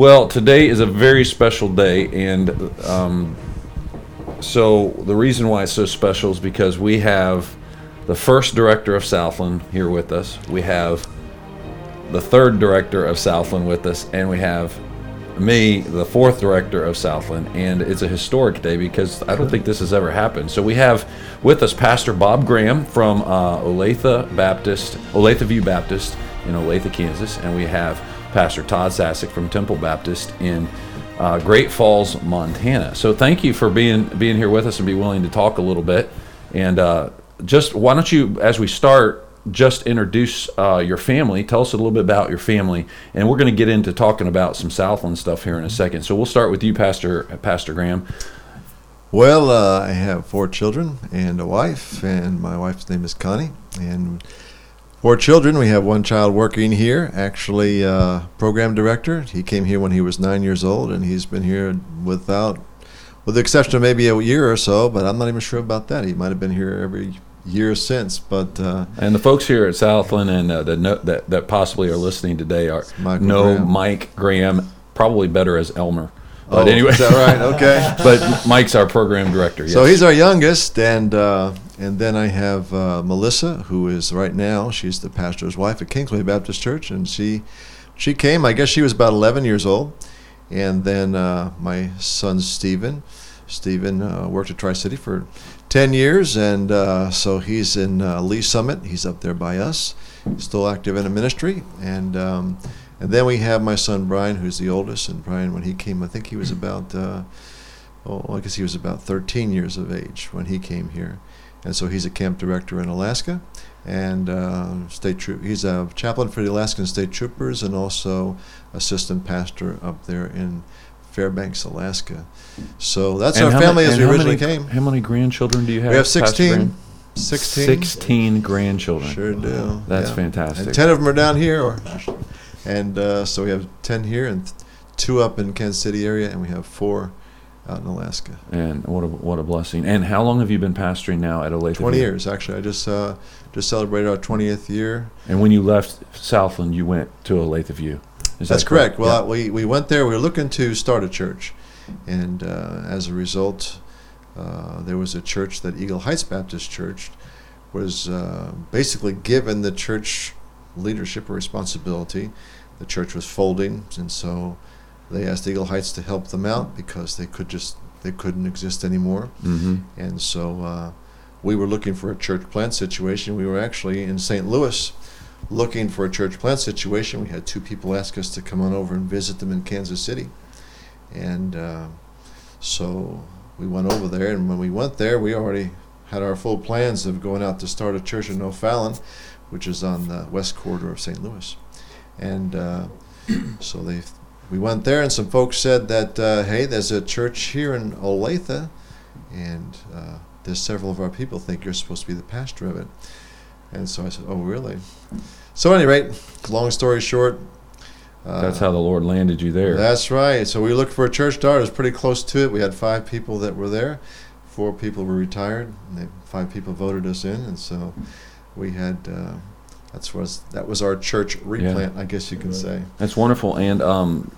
Well, today is a very special day, and so the reason why it's so special is because we have the first director of Southland here with us. We have the third director of Southland with us, and we have me, the fourth director of Southland, and it's a historic day because I don't think this has ever happened. So we have with us Pastor Bob Graham from Olathe View Baptist in Olathe, Kansas, and we have Pastor Todd Sasek from Temple Baptist in Great Falls, Montana. So thank you for being here with us and be willing to talk a little bit. And just why don't you, as we start, just introduce your family. Tell us a little bit about your family, and we're going to get into talking about some Southland stuff here in a second. So we'll start with you, Pastor Graham. Well, I have four children and a wife, and my wife's name is Connie. And four children. We have one child working here, actually program director. He came here when he was 9 years old, and he's been here with the exception of maybe a year or so, but I'm not even sure about that. He might have been here every year since, but and the folks here at Southland and that possibly are listening today are Mike Graham, probably better as Elmer. But anyway, is that right? Okay. But Mike's our program director. Yes. So he's our youngest, and then I have Melissa, who is right now, she's the pastor's wife at Kingsway Baptist Church, and she came, I guess she was about 11 years old, and then my son Stephen. Stephen worked at Tri-City for 10 years, and so he's in Lee Summit. He's up there by us, still active in a ministry, and then we have my son Brian, who's the oldest. And Brian, when he came, I think he was about, I guess he was about 13 years of age when he came here. And so he's a camp director in Alaska, and he's a chaplain for the Alaskan State Troopers and also assistant pastor up there in Fairbanks, Alaska. So that's our family as we originally came. How many grandchildren do you have? We have 16. 16 grandchildren. Sure do. Wow. That's fantastic. And 10 of them are down here. So we have 10 here and 2 up in Kansas City area, and we have 4 out in Alaska. And what a blessing. And how long have you been pastoring now at Olathe? 20 years, actually. I just celebrated our 20th year. And when you left Southland, you went to Olathe View. That's correct. Well, yeah. we went there. We were looking to start a church. And as a result, there was a church that Eagle Heights Baptist Church was basically given the church leadership or responsibility. The church was folding, and so they asked Eagle Heights to help them out because they couldn't exist anymore. Mm-hmm. And so we were looking for a church plant situation. We were actually in St. Louis looking for a church plant situation. We had 2 people ask us to come on over and visit them in Kansas City, and so we went over there. And when we went there, we already had our full plans of going out to start a church in O'Fallon, which is on the west corridor of St. Louis. And so we went there, and some folks said that, hey, there's a church here in Olathe, and there's several of our people think you're supposed to be the pastor of it. And so I said, oh, really? So at any rate, long story short. That's how the Lord landed you there. That's right. So we looked for a church start. It was pretty close to it. We had 5 people that were there. 4 people were retired. And 5 people voted us in, and so we had that was our church replant, yeah. I guess you can say. That's wonderful. And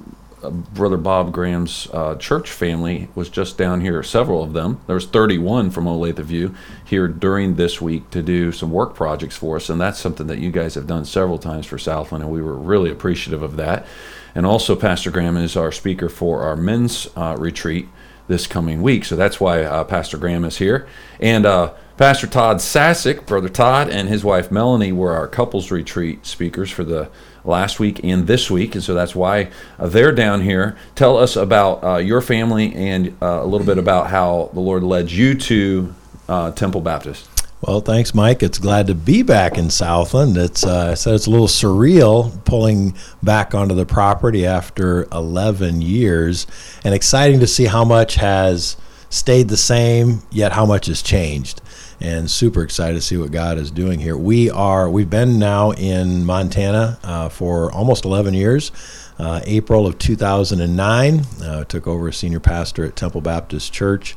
Brother Bob Graham's church family was just down here, several of them. There was 31 from Olathe View here during this week to do some work projects for us, and that's something that you guys have done several times for Southland, and we were really appreciative of that. And also Pastor Graham is our speaker for our men's retreat this coming week, so that's why Pastor Graham is here. And Pastor Todd Sasek, Brother Todd, and his wife Melanie were our couples retreat speakers for the last week and this week, and so that's why they're down here. Tell us about your family and a little bit about how the Lord led you to Temple Baptist. Well, thanks, Mike. It's glad to be back in Southland. It's a little surreal pulling back onto the property after 11 years, and exciting to see how much has stayed the same, yet how much has changed. And super excited to see what God is doing here. We've been now in Montana for almost 11 years. April of 2009. Took over as senior pastor at Temple Baptist Church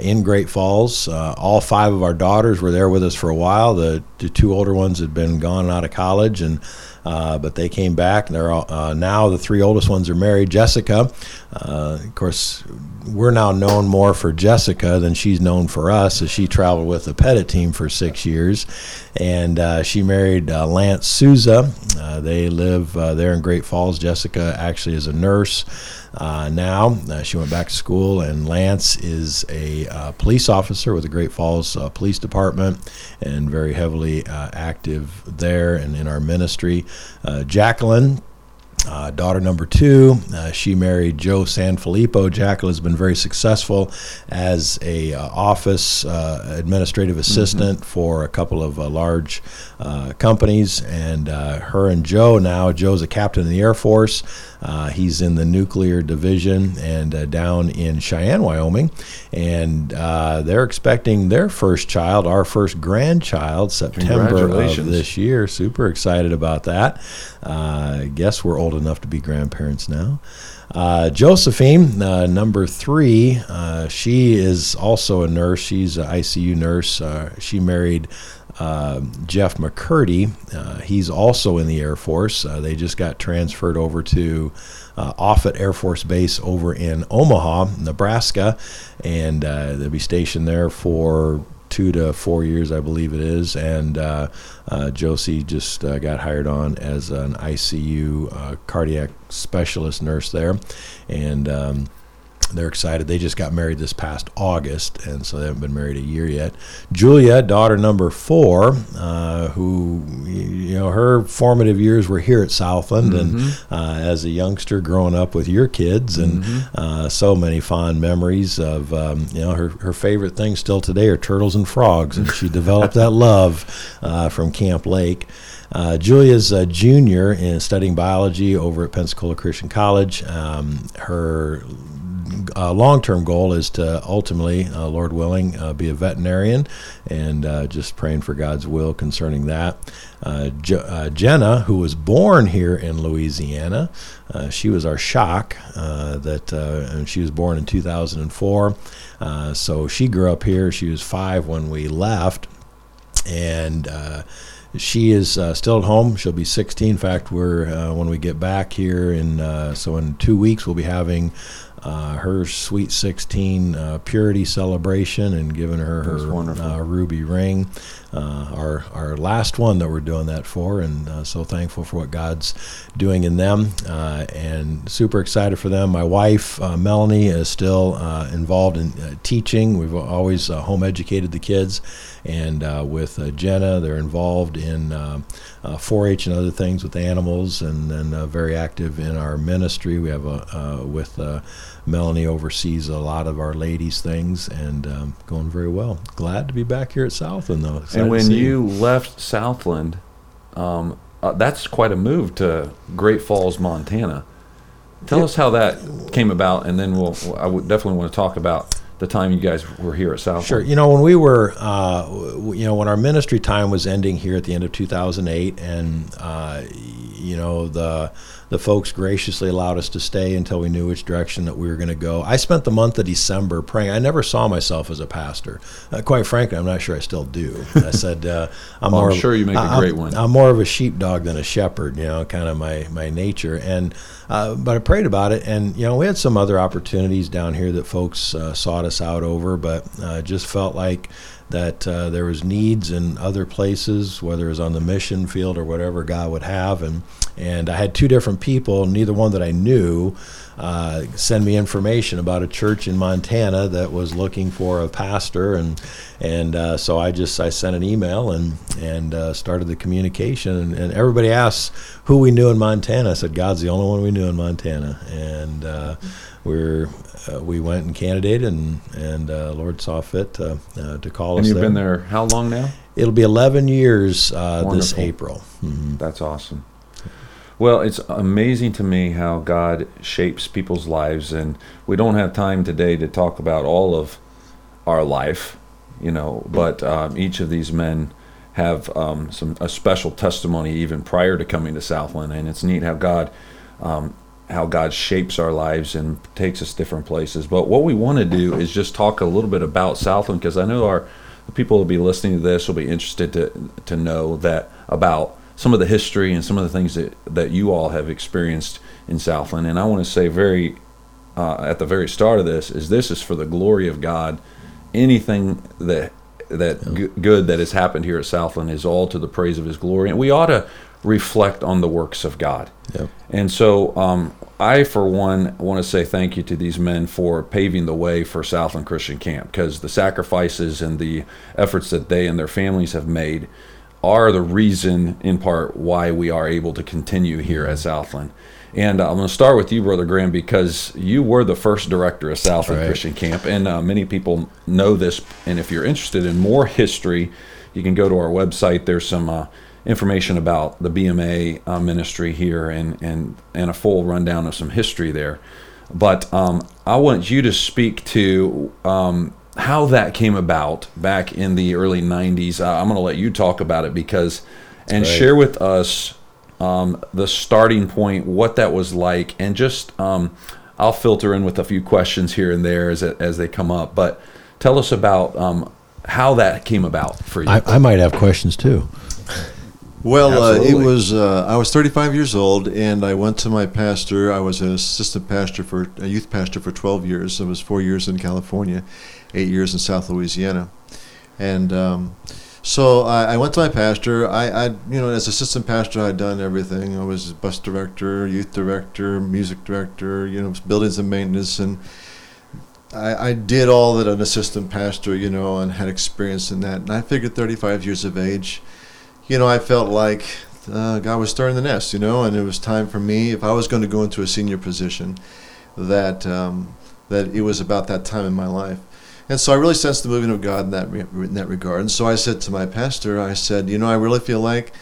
in Great Falls. All five of our daughters were there with us for a while. The two older ones had been gone out of college, and but they came back. They're all, now the three oldest ones are married. Jessica, of course, we're now known more for Jessica than she's known for us, as she traveled with the PETA team for 6 years, and she married Lance Souza. They live there in Great Falls. Jessica actually is a nurse now. She went back to school, and Lance is a police officer with the Great Falls Police Department, and very heavily active there and in our ministry. Jacqueline, daughter number two, she married Joe Sanfilippo. Jacqueline has been very successful as a office administrative assistant for a couple of large companies, and her and Joe now. Joe's a captain in the Air Force. He's in the nuclear division and down in Cheyenne, Wyoming, and they're expecting their first child, our first grandchild, September of this year. Super excited about that. I guess we're old enough to be grandparents now. Josephine, number three, she is also a nurse. She's an ICU nurse. She married Jeff McCurdy. He's also in the Air Force. They just got transferred over to Offutt Air Force Base over in Omaha, Nebraska, and they'll be stationed there for 2 to 4 years, I believe it is, and Josie just got hired on as an ICU cardiac specialist nurse there, and they're excited. They just got married this past August, and so they haven't been married a year yet. Julia, daughter number four, who, you know, her formative years were here at Southland, and as a youngster growing up with your kids, and so many fond memories of, you know, her favorite things still today are turtles and frogs, and she developed that love from Camp Lake. Julia's a junior in studying biology over at Pensacola Christian College. Her long-term goal is to ultimately, Lord willing, be a veterinarian, and just praying for God's will concerning that. Jenna, who was born here in Louisiana, she was our shock that and she was born in 2004, so she grew up here. She was five when we left, and she is still at home. She'll be 16. In fact, we're when we get back here, in so in 2 weeks, we'll be having her Sweet 16 purity celebration and giving her ruby ring, our last one that we're doing that for, and so thankful for what God's doing in them, and super excited for them. My wife, Melanie, is still involved in teaching. We've always home educated the kids, and with Jenna, they're involved in 4-H and other things with animals, and then very active in our ministry. We have Melanie oversees a lot of our ladies' things, and going very well. Glad to be back here at Southland, though. Excited. And when you left Southland, that's quite a move to Great Falls, Montana. Tell us how that came about, and then I would definitely want to talk about the time you guys were here at Southland. Sure. You know, when we were, when our ministry time was ending here at the end of 2008, and, you know, the folks graciously allowed us to stay until we knew which direction that we were going to go. I spent the month of December praying. I never saw myself as a pastor. Quite frankly, I'm not sure I still do. I said, I'm more of a sheepdog than a shepherd, you know, kind of my nature. And but I prayed about it, and, you know, we had some other opportunities down here that folks sought us out over, but just felt like that there was needs in other places, whether it was on the mission field or whatever God would have. And I had two different people, neither one that I knew, send me information about a church in Montana that was looking for a pastor, and so I sent an email and started the communication, and everybody asks who we knew in Montana. I said, God's the only one we knew in Montana, and we went and candidated, and Lord saw fit to call us. And you've been there how long now? It'll be 11 years this April. Mm-hmm. That's awesome. Well, it's amazing to me how God shapes people's lives, and we don't have time today to talk about all of our life, you know, but each of these men have a special testimony even prior to coming to Southland, and it's neat how God how God shapes our lives and takes us different places. But what we want to do is just talk a little bit about Southland, because I know the people who will be listening to this will be interested to know that about some of the history and some of the things that you all have experienced in Southland. And I want to say at the very start of this is for the glory of God. Anything good that has happened here at Southland is all to the praise of His glory, and we ought to reflect on the works of God. Yep. And so I, for one, want to say thank you to these men for paving the way for Southland Christian Camp, because the sacrifices and the efforts that they and their families have made are the reason, in part, why we are able to continue here at Southland. And I'm going to start with you, Brother Graham, because you were the first director of Southland Christian Camp, and many people know this. And if you're interested in more history, you can go to our website. There's some information about the BMA ministry here and a full rundown of some history there. But I want you to speak to how that came about back in the early 90s. I'm going to let you talk about it share with us the starting point, what that was like, and just I'll filter in with a few questions here and there as they come up. But tell us about how that came about for you. I might have questions too. Well, it was, I was 35 years old, and I went to my pastor. I was an assistant pastor a youth pastor for 12 years. I was 4 years in California, 8 years in South Louisiana. And so I went to my pastor. I as assistant pastor, I'd done everything. I was bus director, youth director, music director, buildings and maintenance. And I did all that an assistant pastor, and had experience in that. And I figured 35 years of age, I felt like God was stirring the nest, and it was time for me, if I was going to go into a senior position, that it was about that time in my life. And so I really sensed the movement of God in that regard. And so I said to my pastor, I said, I really feel like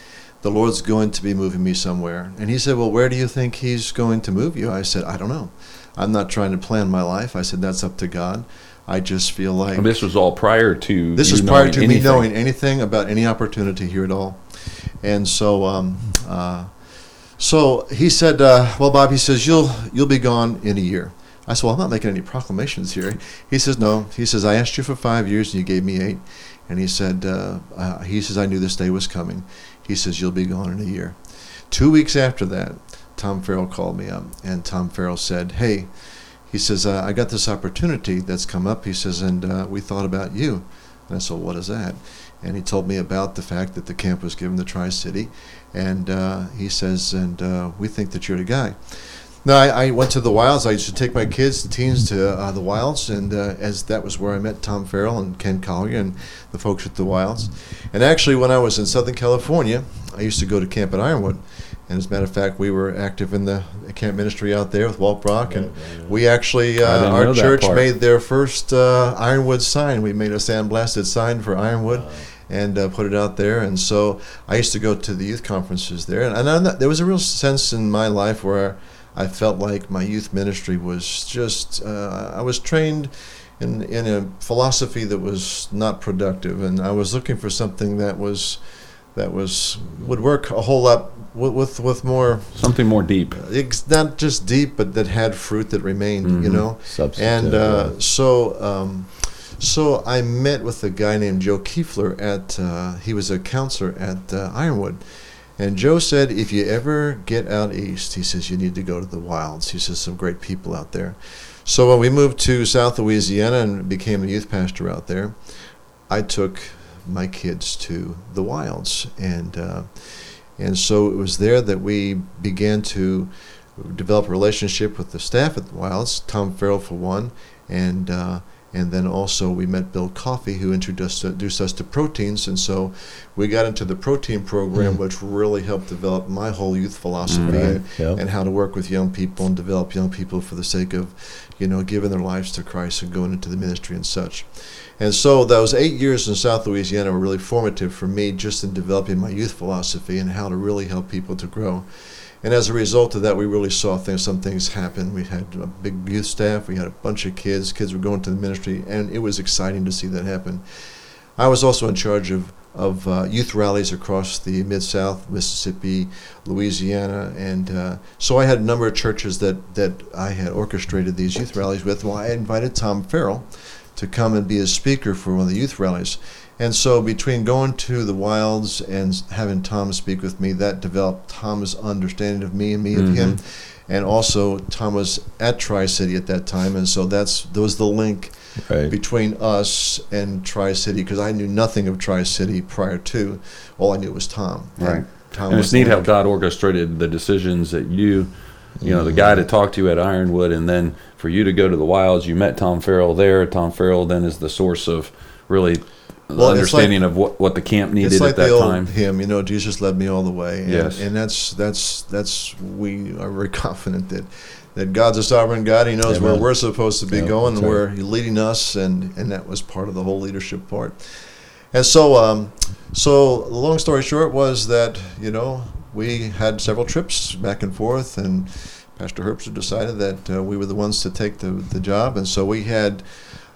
the Lord's going to be moving me somewhere. And he said, well, where do you think He's going to move you? I said, I don't know. I'm not trying to plan my life. I said, that's up to God. I just feel like... And this was all prior to... This was prior to me knowing anything about any opportunity here at all. And so so he said, well, Bob, he says, you'll be gone in a year. I said, well, I'm not making any proclamations here. He says, no. He says, I asked you for 5 years and you gave me 8. And he said, I knew this day was coming. He says, you'll be gone in a year. 2 weeks after that, Tom Farrell called me up. And Tom Farrell said, hey... He says, I got this opportunity that's come up. He says, and we thought about you. And I said, what is that? And he told me about the fact that the camp was given to Tri-City. And he says, and we think that you're the guy. Now, I went to the Wilds. I used to take my kids, the teens, to the Wilds. And as that was where I met Tom Farrell and Ken Collier and the folks at the Wilds. And actually, when I was in Southern California, I used to go to camp at Ironwood. And as a matter of fact, we were active in the camp ministry out there with Walt Brock, and we actually, our church made their first Ironwood sign. We made a sandblasted sign for Ironwood and put it out there. And so I used to go to the youth conferences there. And there was a real sense in my life where I felt like my youth ministry was just, I was trained in a philosophy that was not productive. And I was looking for something that would work a whole lot with more... Something more deep. Not just deep, but that had fruit that remained, Substantive. And so I met with a guy named Joe Kiefler he was a counselor at Ironwood. And Joe said, if you ever get out east, he says, you need to go to the Wilds. He says, some great people out there. So when we moved to South Louisiana and became a youth pastor out there, I took my kids to the Wilds, and so it was there that we began to develop a relationship with the staff at the Wilds, Tom Farrell for one, and then also we met Bill Coffey, who introduced us to proteins, and so we got into the protein program, which really helped develop my whole youth philosophy and how to work with young people and develop young people for the sake of, giving their lives to Christ and going into the ministry and such. And so those 8 years in South Louisiana were really formative for me just in developing my youth philosophy and how to really help people to grow. And as a result of that, we really saw some things happen. We had a big youth staff. We had a bunch of kids. Kids were going to the ministry, and it was exciting to see that happen. I was also in charge of of youth rallies across the Mid-South, Mississippi, Louisiana, and so I had a number of churches that I had orchestrated these youth rallies with. Well, I invited Tom Farrell to come and be a speaker for one of the youth rallies. And so between going to the Wilds and having Tom speak with me, that developed Tom's understanding of me and me mm-hmm. of him. And also Tom was at Tri-City at that time, and so that was the link right. between us and Tri-City, because I knew nothing of Tri-City prior to. All I knew was Tom. Right. And it's neat how God orchestrated the decisions that you know, the guy to talk to at Ironwood, and then for you to go to the Wilds, you met Tom Farrell there. Tom Farrell then is the source of really understanding of what the camp needed at that time. It's like the old hymn, you know, Jesus led me all the way. And, yes. And that's we are very confident that God's a sovereign God. He knows Amen. Where we're supposed to be going and where He's leading us, and that was part of the whole leadership part. And so the long story short was that, you know, we had several trips back and forth, and Pastor Herbster decided that we were the ones to take the job, and so we had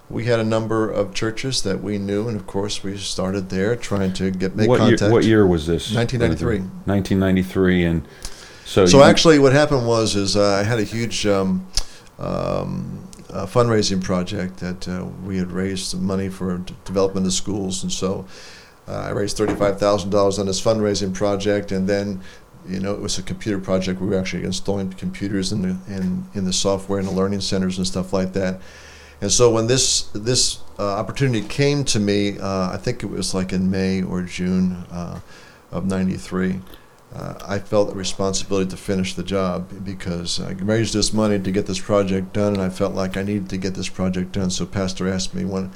a number of churches that we knew, and of course we started there trying to make contact. What year was this? 1993. 1993, and so actually what happened was I had a huge fundraising project that we had raised some money for development of schools, and so. I raised $35,000 on this fundraising project, and then, you know, it was a computer project. We were actually installing computers in the software and the learning centers and stuff like that. And so when this opportunity came to me, I think it was like in May or June of '93, I felt a responsibility to finish the job, because I raised this money to get this project done, and I felt like I needed to get this project done. So Pastor asked me when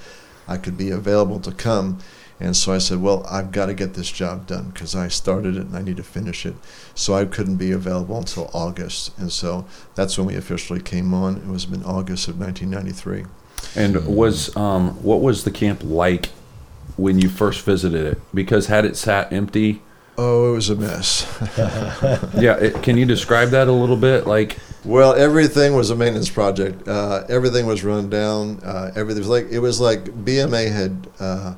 I could be available to come. And so I said, well, I've got to get this job done because I started it and I need to finish it. So I couldn't be available until August. And so that's when we officially came on. It was in August of 1993. And what was the camp like when you first visited it? Because had it sat empty? Oh, it was a mess. Yeah. Can you describe that a little bit? Well, everything was a maintenance project. Everything was run down. Everything was like BMA had...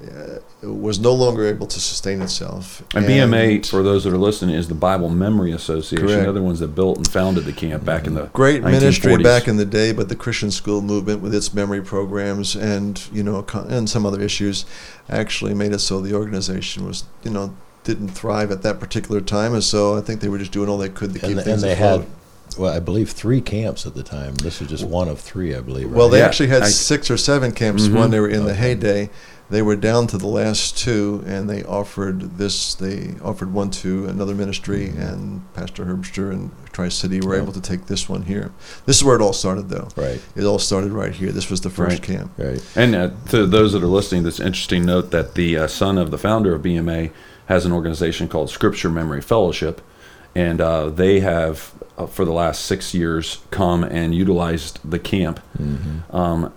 it was no longer able to sustain itself. And BMA, for those that are listening, is the Bible Memory Association. Correct. They're the ones that built and founded the camp back in the Great 1940s. Ministry back in the day, but the Christian school movement with its memory programs and, you know, and some other issues actually made it so the organization was, you know, didn't thrive at that particular time. And so I think they were just doing all they could to keep things afloat. Well, I believe 3 camps at the time. This was just one of 3, I believe. Right? Well, they actually had 6 or 7 camps mm-hmm. when they were in the heyday. They were down to the last 2, and they offered this. They offered one to another ministry, mm-hmm. and Pastor Herbster and Tri-City were able to take this one here. This is where it all started, though. Right. It all started right here. This was the first camp. Right. And to those that are listening, this interesting note that the son of the founder of BMA has an organization called Scripture Memory Fellowship, and they have, for the last 6 years, come and utilized the camp, mm-hmm.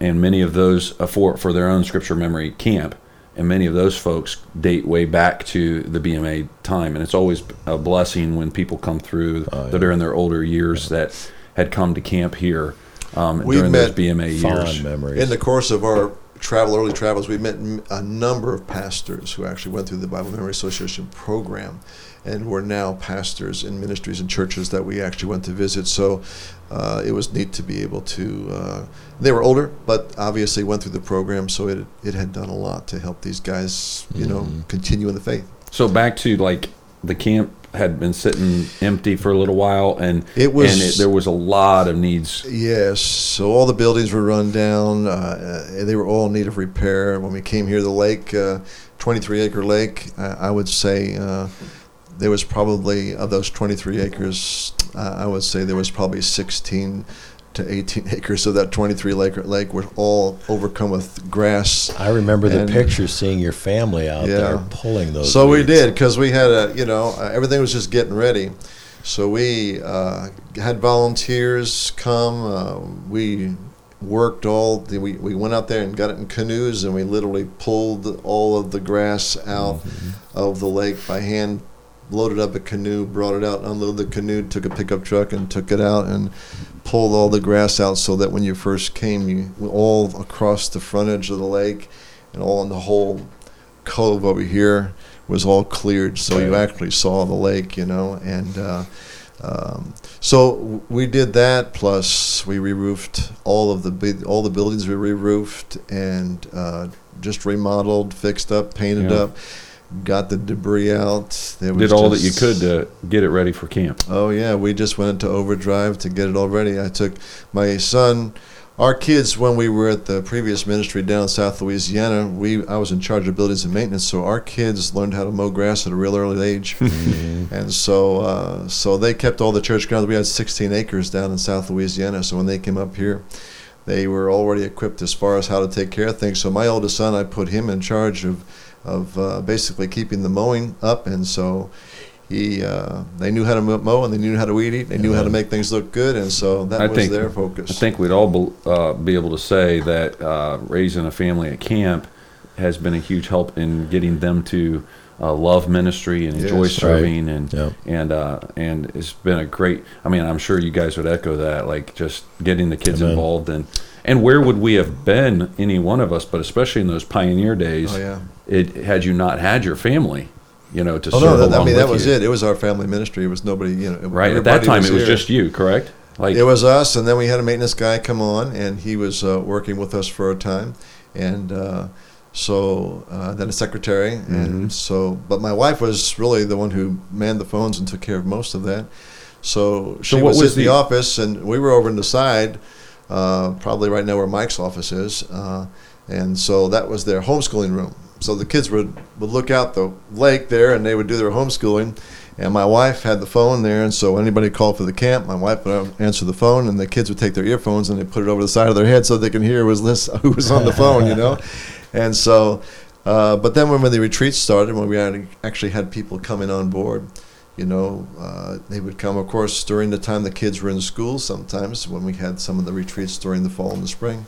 And many of those for their own scripture memory camp, and many of those folks date way back to the BMA time, and it's always a blessing when people come through that are in their older years that had come to camp here during those BMA years. Memories. In the course of our early travels, we met a number of pastors who actually went through the Bible Memory Association program, and we're now pastors in ministries and churches that we actually went to visit. So it was neat to be able to, they were older, but obviously went through the program, so it had done a lot to help these guys, you know, continue in the faith. So back to the camp had been sitting empty for a little while, and there was a lot of needs. Yes, so all the buildings were run down. They were all in need of repair. When we came here, the lake, 23-acre lake, I would say... there was probably, of those 23 acres, I would say there was probably 16 to 18 acres of that 23-acre lake were all overcome with grass. I remember the picture, seeing your family out there pulling those. So weeds. We did, because we had everything was just getting ready. So we had volunteers come. We worked we went out there and got it in canoes, and we literally pulled all of the grass out mm-hmm. of the lake by hand. Loaded up a canoe, brought it out, unloaded the canoe, took a pickup truck and took it out and pulled all the grass out, so that when you first came, you all across the frontage of the lake and all in the whole cove over here was all cleared, so you actually saw the lake, you know. And so we did that. Plus, we re-roofed all the buildings. We re-roofed and just remodeled, fixed up, painted up, got the debris out. There was did all that you could to get it ready for camp. Oh yeah, we just went into overdrive to get it all ready. I took my son. Our kids, when we were at the previous ministry down in South Louisiana, I was in charge of buildings and maintenance, so our kids learned how to mow grass at a real early age. And so they kept all the church grounds. We had 16 acres down in South Louisiana, so when they came up here, they were already equipped as far as how to take care of things. So my oldest son, I put him in charge of basically keeping the mowing up, and so they knew how to mow, and they knew how to weed eat, they knew how to make things look good, and so that was their focus. I think we'd all be able to say that raising a family at camp has been a huge help in getting them to love ministry and enjoy serving, and it's been a great. I mean, I'm sure you guys would echo that, like just getting the kids involved, and where would we have been, any one of us, but especially in those pioneer days, had you not had your family. You know, to serve along with you. That was it. It was our family ministry. It was nobody, you know. Right, at that time it was just you, correct? Like it was us, and then we had a maintenance guy come on, and he was working with us for a time, and so then a secretary, and so. But my wife was really the one who manned the phones and took care of most of that. So she was in the office, and we were over on the side, probably right now where Mike's office is, and so that was their homeschooling room. So the kids would look out the lake there, and they would do their homeschooling. And my wife had the phone there, and so anybody called for the camp, my wife would answer the phone, and the kids would take their earphones and they put it over the side of their head so they can hear who was on the phone, you know. And so, but then when the retreat started, when we actually had people coming on board, you know, they would come, of course, during the time the kids were in school sometimes, when we had some of the retreats during the fall and the spring.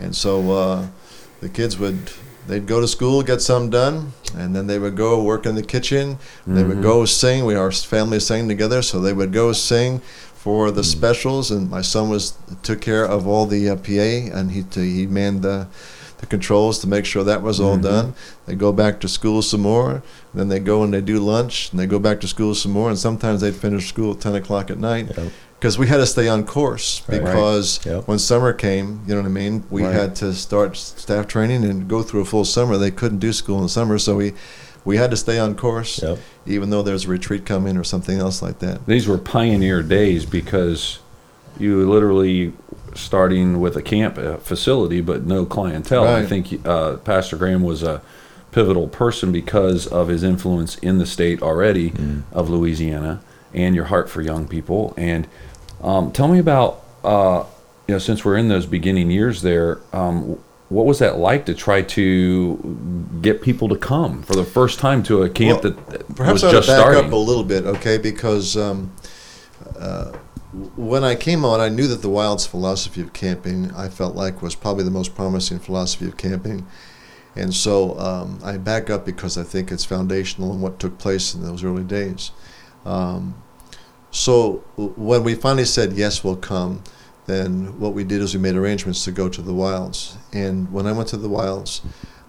And so the kids would... They'd go to school, get some done, and then they would go work in the kitchen. They would go sing. Our family sang together, so they would go sing for the specials. And my son took care of all the PA, and he manned the controls to make sure that was all done. They go back to school some more. Then they go and they do lunch, and they go back to school some more. And sometimes they'd finish school at 10 o'clock at night. Yep. Because we had to stay on course, because when summer came, you know what I mean, we had to start staff training and go through a full summer. They couldn't do school in the summer, so we had to stay on course, even though there's a retreat coming or something else like that. These were pioneer days, because you literally starting with a camp facility but no clientele. I think Pastor Graham was a pivotal person because of his influence in the state already of Louisiana, and your heart for young people. And tell me about, you know, since we're in those beginning years there, what was that like to try to get people to come for the first time to a camp that perhaps was just starting? Perhaps I'll back up a little bit, okay, because when I came on, I knew that the Wilds philosophy of camping, I felt like, was probably the most promising philosophy of camping. And so I back up because I think it's foundational in what took place in those early days. So when we finally said, yes, we'll come, then what we did is we made arrangements to go to the Wilds. And when I went to the Wilds,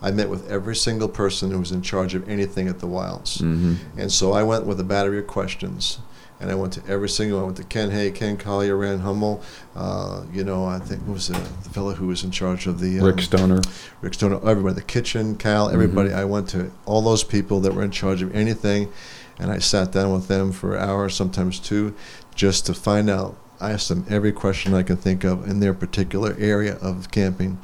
I met with every single person who was in charge of anything at the Wilds. And so I went with a battery of questions. And I went to every single one. I went to Ken Hay, Ken Collier, Rand Hummel. You know, I think, who was the fellow who was in charge of the... Rick Stoner, everybody. The kitchen, Cal, everybody. I went to all those people that were in charge of anything. And I sat down with them for an hour, sometimes two, just to find out. I asked them every question I could think of in their particular area of camping.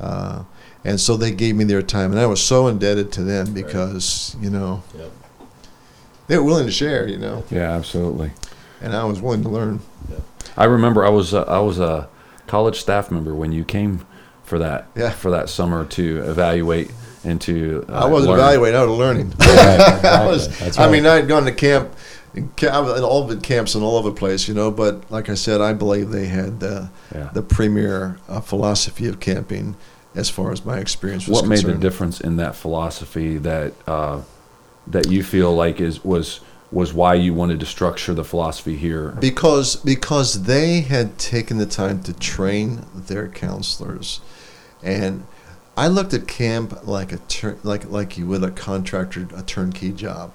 And so they gave me their time. And I was so indebted to them because, you know, they were willing to share, you know. Yeah, absolutely. And I was willing to learn. Yeah. I remember I was a college staff member when you came for that, for that summer to evaluate. I wasn't evaluating, I was learning. I had gone to camp, I was in all the camps and all over the place, you know, but like I said, I believe they had the premier philosophy of camping as far as my experience was concerned. What made the difference in that philosophy that you feel like was why you wanted to structure the philosophy here? Because they had taken the time to train their counselors, and I looked at camp like you would a contractor, a turnkey job.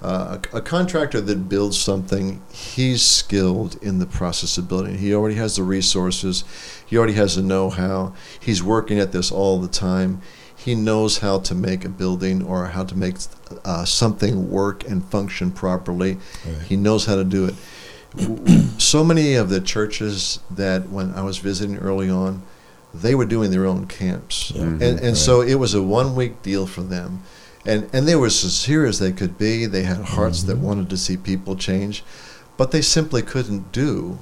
A contractor that builds something, he's skilled in the process of building. He already has the resources. He already has the know-how. He's working at this all the time. He knows how to make a building or how to make something work and function properly. Right. He knows how to do it. So many of the churches that when I was visiting early on, they were doing their own camps. Yeah. Mm-hmm. And so it was a one-week deal for them. And they were sincere as they could be. They had hearts that wanted to see people change, but they simply couldn't do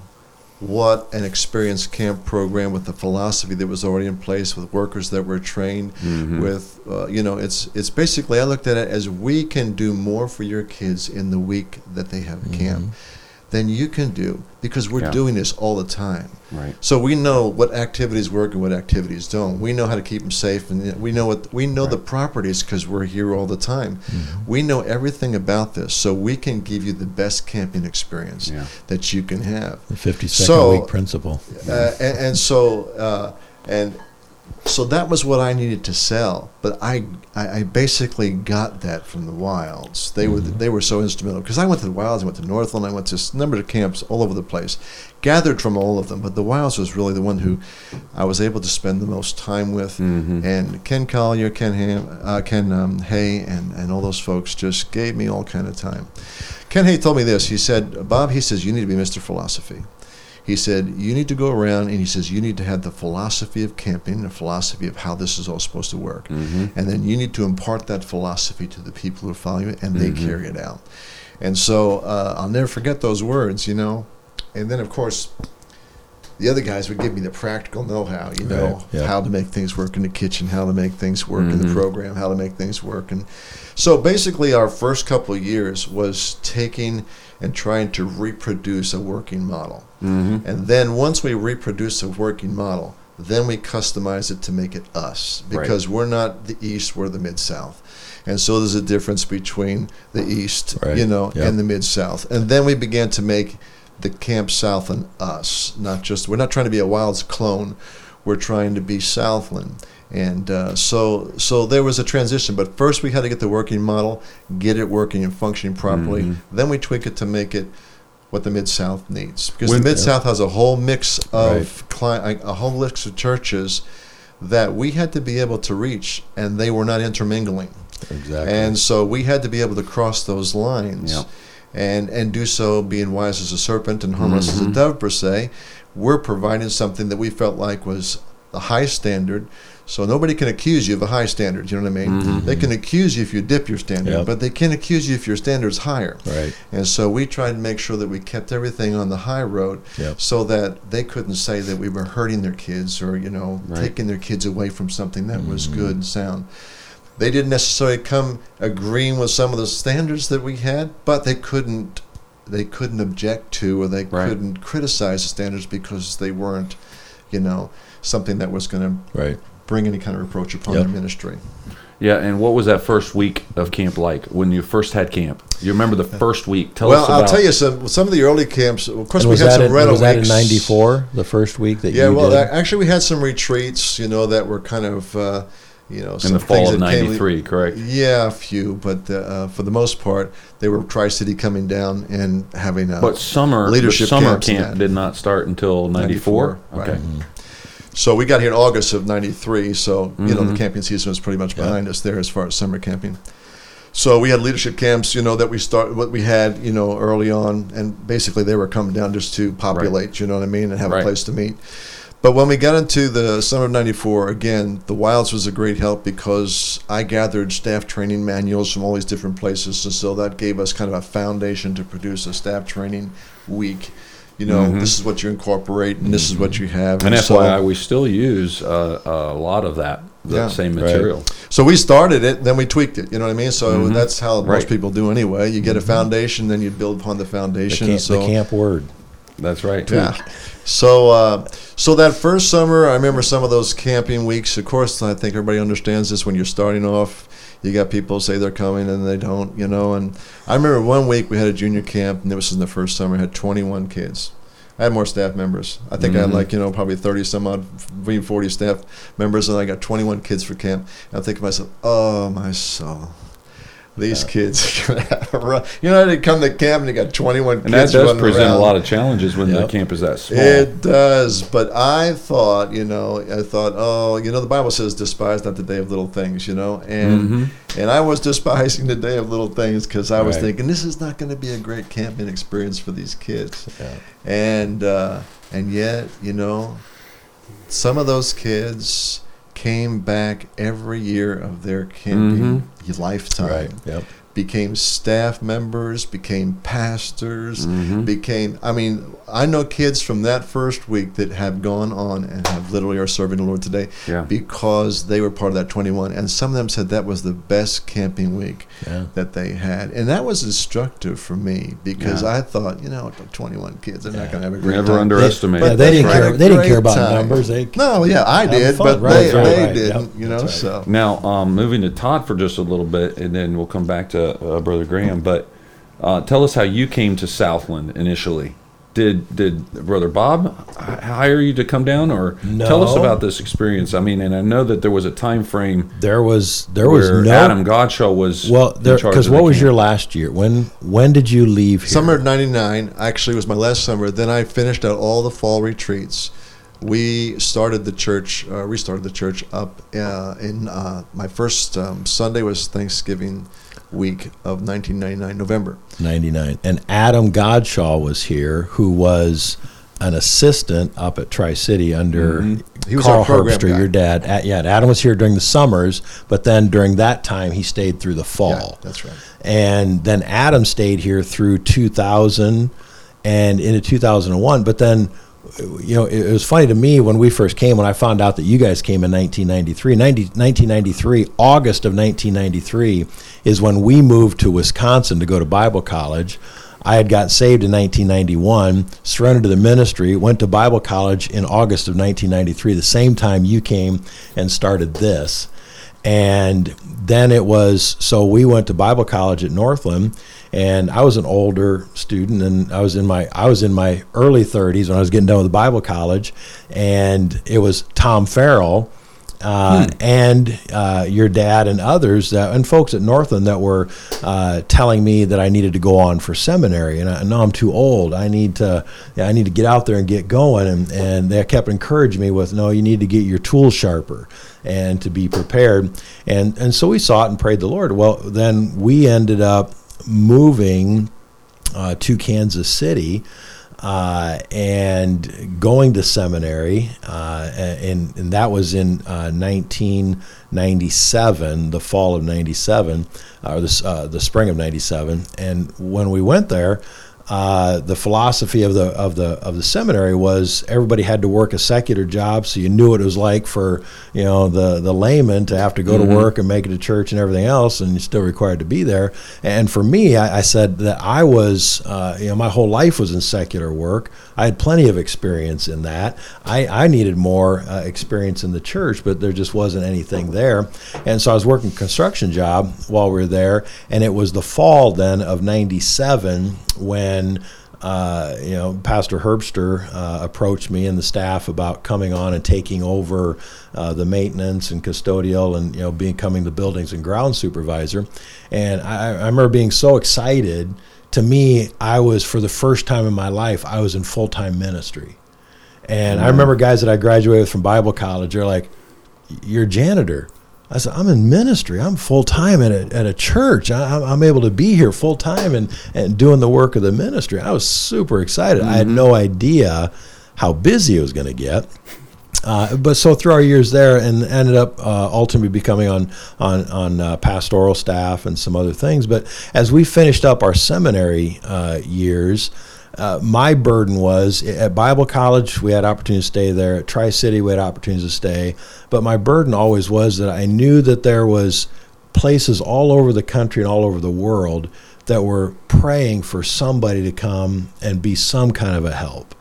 what an experienced camp program with the philosophy that was already in place, with workers that were trained, with it's basically, I looked at it as, we can do more for your kids in the week that they have camp than you can do, because we're doing this all the time. Right. So we know what activities work and what activities don't. We know how to keep them safe, and we know the properties, because we're here all the time. Mm-hmm. We know everything about this, so we can give you the best camping experience that you can have. The 52nd week principle. So that was what I needed to sell, but I basically got that from the Wilds. They were so instrumental, because I went to the Wilds, I went to Northland, I went to a number of camps all over the place, gathered from all of them. But the Wilds was really the one who I was able to spend the most time with. Mm-hmm. And Ken Collier, Ken Hay, and all those folks just gave me all kind of time. Ken Hay told me this. He said, "Bob," he says, "you need to be Mr. Philosophy." He said, "You need to go around," and he says, "you need to have the philosophy of camping, the philosophy of how this is all supposed to work. Mm-hmm. And then you need to impart that philosophy to the people who follow you, and they carry it out." And so I'll never forget those words, you know. And then, of course, the other guys would give me the practical know-how, you know, how to make things work in the kitchen, how to make things work in the program, how to make things work. And so basically our first couple of years was taking and trying to reproduce a working model. Mm-hmm. And then once we reproduce a working model, then we customize it to make it us, because we're not the East, we're the Mid-South. And so there's a difference between the East, and the Mid-South. And then we began to make the Camp South and us, we're not trying to be a Wilds clone, we're trying to be Southland. And so there was a transition, but first we had to get the working model, get it working and functioning properly. Mm-hmm. Then we tweak it to make it what the Mid-South needs, because the Mid-South has a whole mix of a whole mix of churches that we had to be able to reach, and they were not intermingling. Exactly. And so we had to be able to cross those lines, and do so being wise as a serpent and harmless as a dove, per se. We're providing something that we felt like was a high standard. So nobody can accuse you of a high standard, you know what I mean? Mm-hmm. They can accuse you if you dip your standard, but they can't accuse you if your standard's higher. Right. And so we tried to make sure that we kept everything on the high road so that they couldn't say that we were hurting their kids or, taking their kids away from something that was good and sound. They didn't necessarily come agreeing with some of the standards that we had, but they couldn't object to, or they couldn't criticize the standards, because they weren't, something that was going to bring any kind of reproach upon their ministry. Yeah, and what was that first week of camp like, when you first had camp? You remember the first week. Tell us about... Well, I'll tell you, some of the early camps, of course, we had some rental weeks. Was that in 94, the first week that you did? Yeah, well, actually, we had some retreats, that were kind of... in the fall of 93, correct? Yeah, a few, but for the most part, they were Tri-City coming down and having a leadership camp. But summer camp did not start until 94? 94, okay. Right. Mm-hmm. So we got here in August of 93, so the camping season was pretty much behind us there as far as summer camping. So we had leadership camps, that we early on, and basically they were coming down just to populate, you know what I mean, and have a place to meet. But when we got into the summer of 94, again, the Wilds was a great help, because I gathered staff training manuals from all these different places. And so that gave us kind of a foundation to produce a staff training week. This is what you incorporate, and this is what you have. And that's why we still use a lot of that same material. Right. So we started it, then we tweaked it. You know what I mean? So that's how most people do anyway. You get a foundation, then you build upon the foundation. The camp word. That's right. Yeah. So so that first summer, I remember some of those camping weeks. Of course, I think everybody understands this. When you're starting off, you got people say they're coming and they don't, And I remember one week we had a junior camp, and this was in the first summer. I had 21 kids. I had more staff members. I think I had like, you know, probably 30 some odd, even 40 staff members, and I got 21 kids for camp. And I'm thinking to myself, oh, my soul. These kids, you know, they come to camp and they got 21 kids running around. And that does present a lot of challenges when the camp is that small. It does. But I thought, you know, oh, you know, the Bible says despise not the day of little things, you know. And I was despising the day of little things because I was thinking this is not going to be a great camping experience for these kids. Yeah. And yet, you know, some of those kids came back every year of their camping lifetime, became staff members, became pastors, became, I mean, I know kids from that first week that have gone on and have literally are serving the Lord today because they were part of that 21. And some of them said that was the best camping week that they had. And that was instructive for me because I thought, you know, 21 kids, they're not going to have a great time. Never underestimate. Yeah, they didn't care. They didn't care about numbers. I did, but they didn't, you know, so. Now, moving to Todd for just a little bit, and then we'll come back to Brother Graham, but tell us how you came to Southland initially. Did Brother Bob hire you to come down, or tell us about this experience? I mean, and I know that there was a time frame. There was Adam Godshaw was in charge. Because what was your last year? When did you leave here? Summer of '99 actually was my last summer. Then I finished out all the fall retreats. We restarted the church up in my first Sunday was Thanksgiving week of 1999, November. 99. And Adam Godshaw was here, who was an assistant up at Tri-City under he was Carl Herbster, your dad. Adam was here during the summers, but then during that time, he stayed through the fall. Yeah, that's right. And then Adam stayed here through 2000 and into 2001, but then you know, it was funny to me when we first came, when I found out that you guys came in 1993, August of 1993 is when we moved to Wisconsin to go to Bible college. I had got saved in 1991, surrendered to the ministry, went to Bible college in August of 1993, the same time you came and started this. And then it was, so we went to Bible college at Northland, and I was an older student, and I was in my early 30s when I was getting done with Bible college, and it was Tom Farrell and your dad and others and folks at Northland that were telling me that I needed to go on for seminary, and I know I'm too old. I need to get out there and get going, and they kept encouraging me with, no, you need to get your tools sharper and to be prepared. And so we sought and prayed the Lord. Well, then we ended up moving to Kansas City and going to seminary, and that was in 1997, the fall of 97, or the spring of 97. And when we went there, the philosophy of the seminary was everybody had to work a secular job, so you knew what it was like for, you know, the layman to have to go to work and make it to church and everything else, and you're still required to be there. And for me, I said that I was, you know, my whole life was in secular work. I had plenty of experience in that. I needed more experience in the church, but there just wasn't anything there. And so I was working a construction job while we were there, and it was the fall then of 97 when you know, Pastor Herbster approached me and the staff about coming on and taking over the maintenance and custodial, and you know, becoming the buildings and ground supervisor. And I remember being so excited. To me, I was, for the first time in my life, I was in full-time ministry. And I remember guys that I graduated from Bible college, they're like, you're a janitor. I said, I'm in ministry. I'm full-time at a church. I'm able to be here full-time and doing the work of the ministry. I was super excited. I had no idea how busy it was going to get. But so through our years there, and ended up ultimately becoming on pastoral staff and some other things. But as we finished up our seminary years, my burden was, at Bible college, we had opportunities to stay there. At Tri-City, we had opportunities to stay. But my burden always was that I knew that there was places all over the country and all over the world that were praying for somebody to come and be some kind of a help.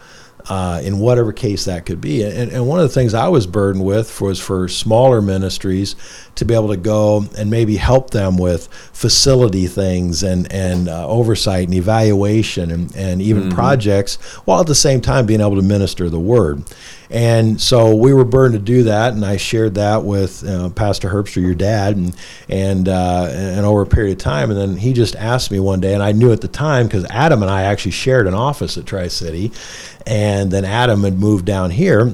in whatever case that could be. And one of the things I was burdened with was for smaller ministries to be able to go and maybe help them with facility things and oversight and evaluation and even projects, while at the same time being able to minister the word. And so we were burdened to do that, and I shared that with Pastor Herbster, your dad, and over a period of time. And then he just asked me one day, and I knew at the time because Adam and I actually shared an office at Tri-City, and then Adam had moved down here,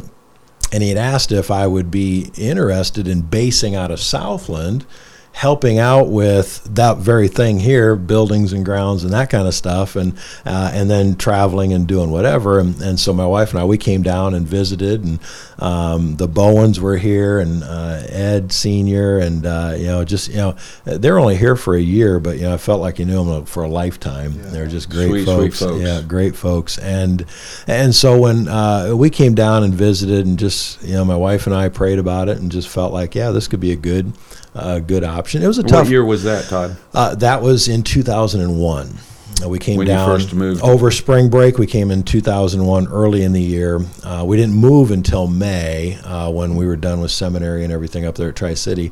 and he had asked if I would be interested in basing out of Southland, helping out with that very thing here, buildings and grounds and that kind of stuff, and then traveling and doing whatever. And so my wife and I, we came down and visited, and the Bowens were here, and Ed Senior, and they're only here for a year, but I felt like you knew them for a lifetime. Yeah. They're just great folks. Yeah, great folks. And so when we came down and visited, and just my wife and I prayed about it, and just felt like this could be a good option. It was a tough. What year was that, Todd? That was in 2001. We came when down you first moved. Over spring break. We came in 2001, early in the year. We didn't move until May when we were done with seminary and everything up there at Tri-City,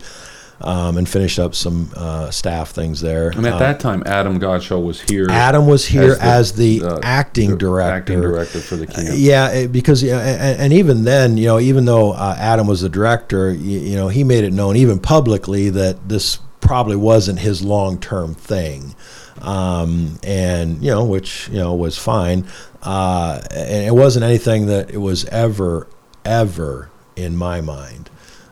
and finished up some staff things there. And at that time, Adam Godshaw was here. Adam was here as the acting director. Acting director for the camp. And even then, even though Adam was the director, he made it known even publicly that this probably wasn't his long-term thing. Which was fine. And it wasn't anything that it was ever in my mind.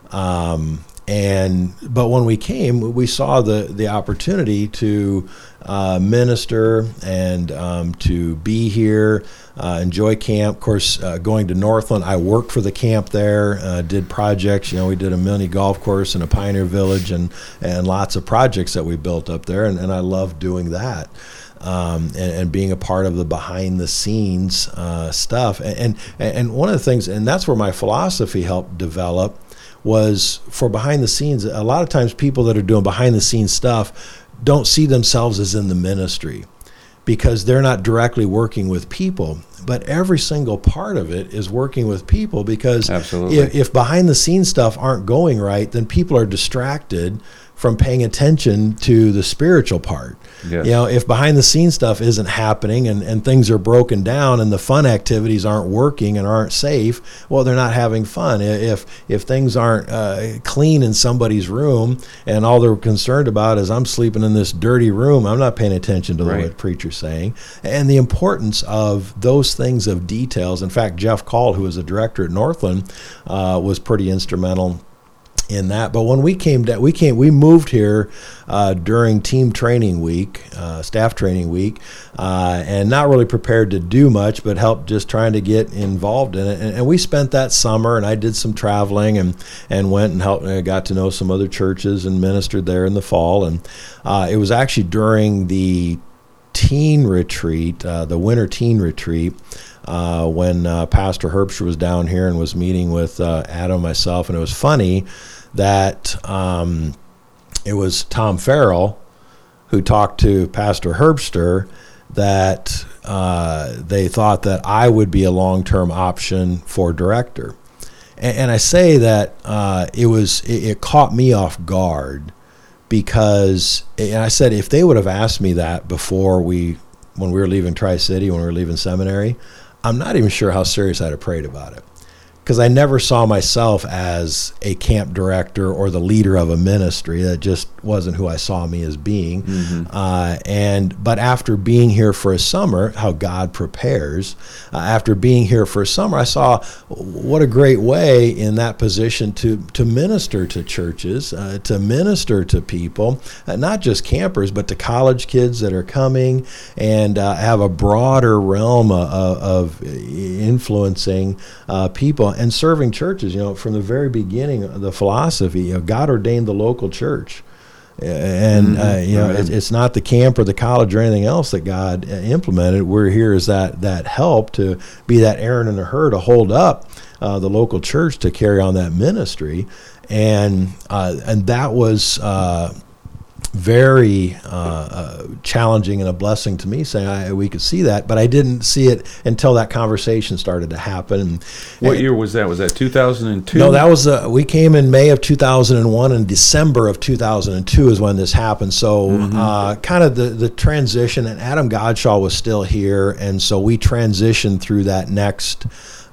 But when we came, we saw the opportunity to minister and to be here, enjoy camp. Of course, going to Northland, I worked for the camp there, did projects. We did a mini golf course and a pioneer village and lots of projects that we built up there, and I loved doing that. And being a part of the behind-the-scenes stuff. And one of the things, and that's where my philosophy helped develop, was for behind the scenes. A lot of times people that are doing behind the scenes stuff don't see themselves as in the ministry because they're not directly working with people. But every single part of it is working with people, because if behind the scenes stuff aren't going right, then people are distracted from paying attention to the spiritual part. Yes. If behind the scenes stuff isn't happening and things are broken down and the fun activities aren't working and aren't safe, well, they're not having fun. If things aren't clean in somebody's room and all they're concerned about is I'm sleeping in this dirty room, I'm not paying attention to what the preacher's saying. And the importance of those things of details. In fact, Jeff Call, who was a director at Northland, was pretty instrumental in that. But when we came down, we moved here during team training week, staff training week, and not really prepared to do much, but helped just trying to get involved in it. And we spent that summer, and I did some traveling and went and helped, and I got to know some other churches and ministered there in the fall. And it was actually during the teen retreat, the winter teen retreat, when Pastor Herbster was down here and was meeting with Adam, myself, and it was funny that it was Tom Farrell who talked to Pastor Herbster that they thought that I would be a long-term option for director. And I say that it caught me off guard because, and I said, if they would have asked me that before when we were leaving Tri-City, when we were leaving seminary, I'm not even sure how serious I'd have prayed about it, because I never saw myself as a camp director or the leader of a ministry. That just wasn't who I saw me as being. Mm-hmm. But after being here for a summer, how God prepares, after being here for a summer, I saw what a great way in that position to minister to churches, to minister to people, not just campers, but to college kids that are coming, and have a broader realm of influencing people. And serving churches, from the very beginning of the philosophy, God ordained the local church. And, it's not the camp or the college or anything else that God implemented. We're here as that help to be that Aaron and the herd, to hold up the local church to carry on that ministry. And that was very challenging and a blessing to me, saying we could see that, but I didn't see it until that conversation started to happen. And what year was that? Was that 2002? No, that was we came in May of 2001, and December of 2002 is when this happened. So kind of the transition, and Adam Godshaw was still here, and so we transitioned through that next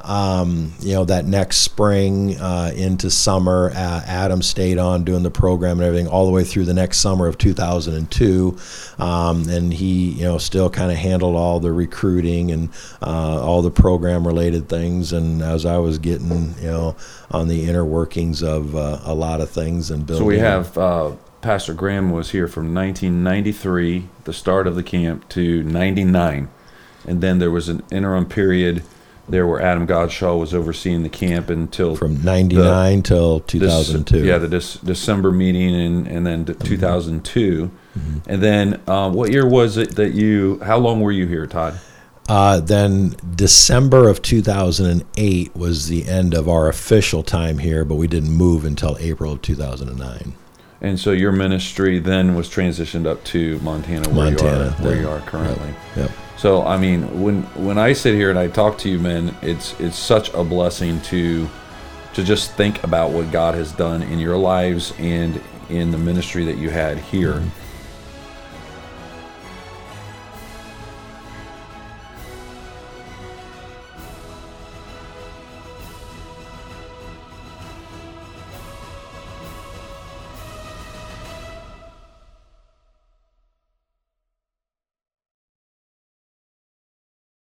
that next spring into summer. Adam stayed on doing the program and everything all the way through the next summer of 2002. And he, still kind of handled all the recruiting and all the program related things. And as I was getting, on the inner workings of a lot of things and building. So we have Pastor Graham was here from 1993, the start of the camp, to 99. And then there was an interim period there where Adam Godshaw was overseeing the camp until from 99 till 2002. December meeting and then 2002. Mm-hmm. And then what year was it that how long were you here, Todd? Then December of 2008 was the end of our official time here, but we didn't move until April of 2009. And so your ministry then was transitioned up to Montana, where you are currently. Yep. So, I mean, when I sit here and I talk to you men, it's such a blessing to just think about what God has done in your lives and in the ministry that you had here. Mm-hmm.